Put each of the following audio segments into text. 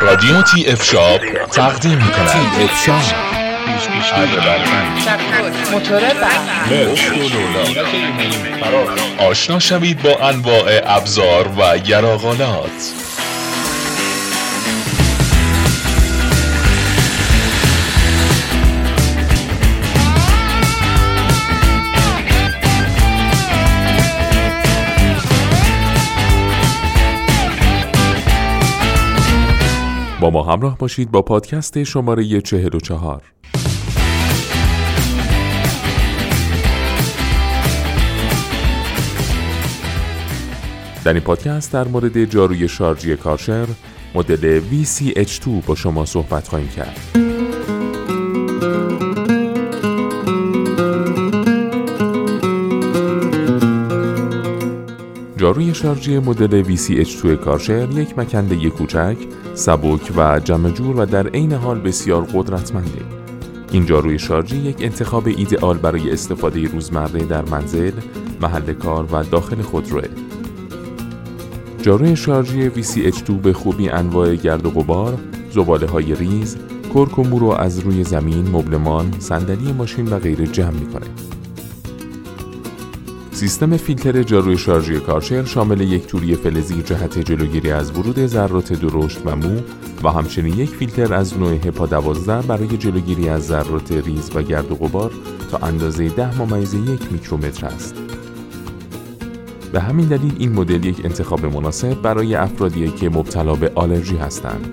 رادیو تی اف شاپ تقدیم می‌کند. تی اف شاپ آشنا شوید با انواع ابزار و یراق‌آلات. با ما همراه باشید با پادکست شماره 44. در این پادکست در مورد جاروی شارژی کارشر مدل VCH2 با شما صحبت خواهیم کرد. جاروی شارژی مدل VCH2 کارشر یک مکنده کوچک، سبک و جمع‌جور و در عین حال بسیار قدرتمنده. این جاروی شارژی یک انتخاب ایدئال برای استفاده روزمره در منزل، محل کار و داخل خودروه. جاروی شارژی VCH2 به خوبی انواع گرد و غبار، زباله‌های ریز، کرک و مو را از روی زمین، مبلمان، صندلی ماشین و غیره جمع می‌کند. سیستم فیلتر جاروی شارژی کارشر شامل یک توری فلزی جهت جلوگیری از ورود ذرات درشت و مو و همچنین یک فیلتر از نوع هپا 12 برای جلوگیری از ذرات ریز و گرد و غبار تا اندازه 10.1 میکرومتر است. به همین دلیل این مدل یک انتخاب مناسب برای افرادی که مبتلا به آلرژی هستند.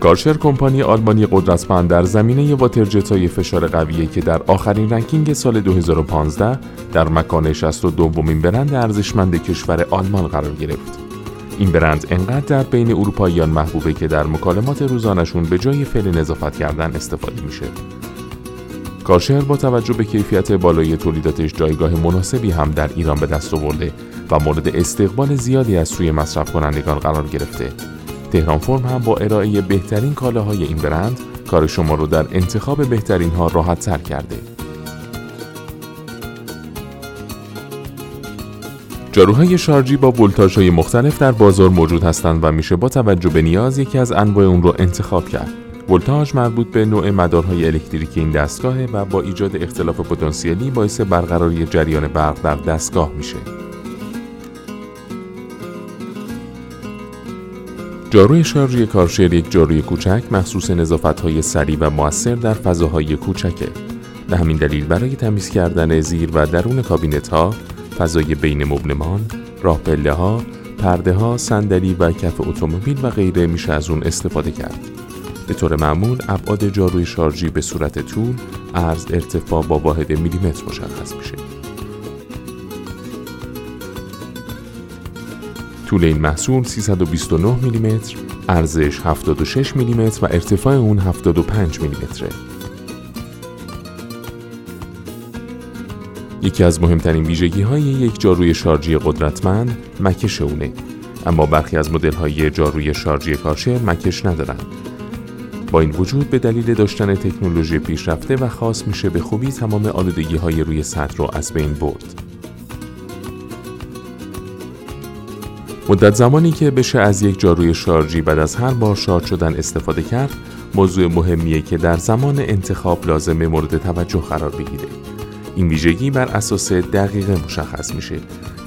کارشر کمپانی آلمانی قدرتمند در زمینه واترجت‌های فشار قویه که در آخرین رنکینگ سال 2015 در مکان 62مین برند ارزشمند کشور آلمان قرار گرفت. این برند انقدر در بین اروپاییان محبوبه که در مکالمات روزانشون به جای فعل نظافت کردن استفاده میشه. کارشر با توجه به کیفیت بالای تولیداتش جایگاه مناسبی هم در ایران به دست آورده و مورد استقبال زیادی از سوی مصرف کنندگان قرار گرفته. تهران فرم هم با ارائه بهترین کالاهای این برند کار شما رو در انتخاب بهترین ها راحت تر کرده. جاروهای شارژی با ولتاژهای مختلف در بازار موجود هستند و میشه با توجه به نیاز یکی از انواع اون رو انتخاب کرد. ولتاژ مربوط به نوع مدارهای الکتریکی این دستگاهه و با ایجاد اختلاف پتانسیلی باعث برقراری جریان برق در دستگاه میشه. جاروی شارژی کارشر یک جاروی کوچک مخصوص نظافت‌های سریع و مؤثر در فضاهای کوچکه. به همین دلیل برای تمیز کردن زیر و درون کابینت‌ها، فضای بین مبلمان، راه پله‌ها، پرده‌ها، صندلی و کف اتومبیل و غیره میشه از اون استفاده کرد. به طور معمول ابعاد جاروی شارژی به صورت طول، عرض، ارتفاع با واحد میلیمتر مشخص میشه. طول این محصول 329 میلیمتر، عرضش 76 میلیمتر و ارتفاع اون 75 میلیمتره. یکی از مهمترین ویژگی‌های یک جاروی شارژی قدرتمند مکش اونه، اما برخی از مدل‌های جاروی شارژی کارشر مکش ندارن. با این وجود به دلیل داشتن تکنولوژی پیشرفته و خاص میشه به خوبی تمام آلودگی‌های روی سطح رو از بین برد. مدت زمانی که بشه از یک جاروی شارژی بعد از هر بار شارژ شدن استفاده کرد، موضوع مهمیه که در زمان انتخاب لازمه مورد توجه قرار بگیره. این ویژگی بر اساس دقیقه مشخص میشه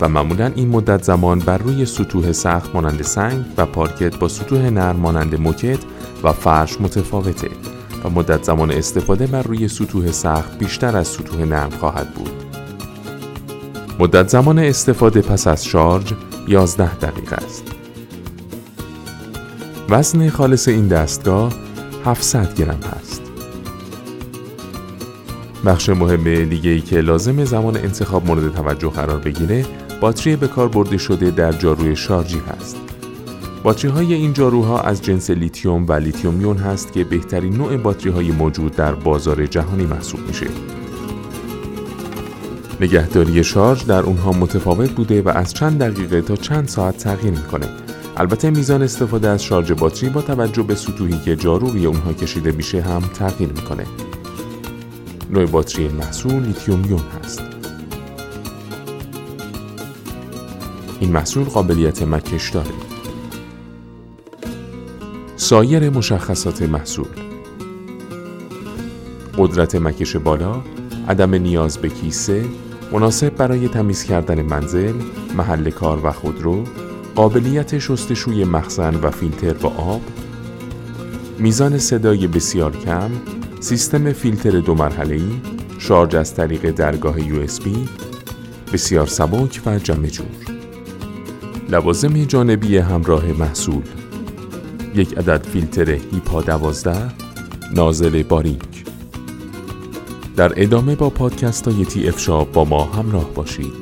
و معمولاً این مدت زمان بر روی سطوح سخت مانند سنگ و پارکت با سطوح نرم مانند مکعب و فرش متفاوته و مدت زمان استفاده بر روی سطوح سخت بیشتر از سطوح نرم خواهد بود. مدت زمان استفاده پس از شارژ 11 دقیقه است. وزن خالص این دستگاه 700 گرم است. بخش مهم دیگه‌ای که لازم زمان انتخاب مورد توجه قرار بگیره، باتری به کار برده شده در جاروی شارژی هست. باتری‌های این جاروها از جنس لیتیوم و لیتیوم یون هست که بهترین نوع باتری‌های موجود در بازار جهانی محسوب میشه. نگهداری شارژ در اونها متفاوت بوده و از چند دقیقه تا چند ساعت تغییر میکنه. البته میزان استفاده از شارژ باتری با توجه به سطوحی که جارو روی اونها کشیده میشه هم تغییر میکنه. نوع باتری محصول لیتیوم یون هست. این محصول قابلیت مکش داره. سایر مشخصات محصول: قدرت مکش بالا، عدم نیاز به کیسه، مناسب برای تمیز کردن منزل، محل کار و خودرو، قابلیت شستشوی مخزن و فیلتر با آب، میزان صدای بسیار کم، سیستم فیلتر دو مرحله‌ای، شارژ از طریق درگاه USB، بسیار سبک و جمع جور. لوازم جانبی همراه محصول: یک عدد فیلتر هیپا 12 نازل باریک. در ادامه با پادکست‌های TF Shop با ما همراه باشید.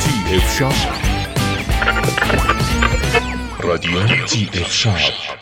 TF Shop رادیو TF Shop.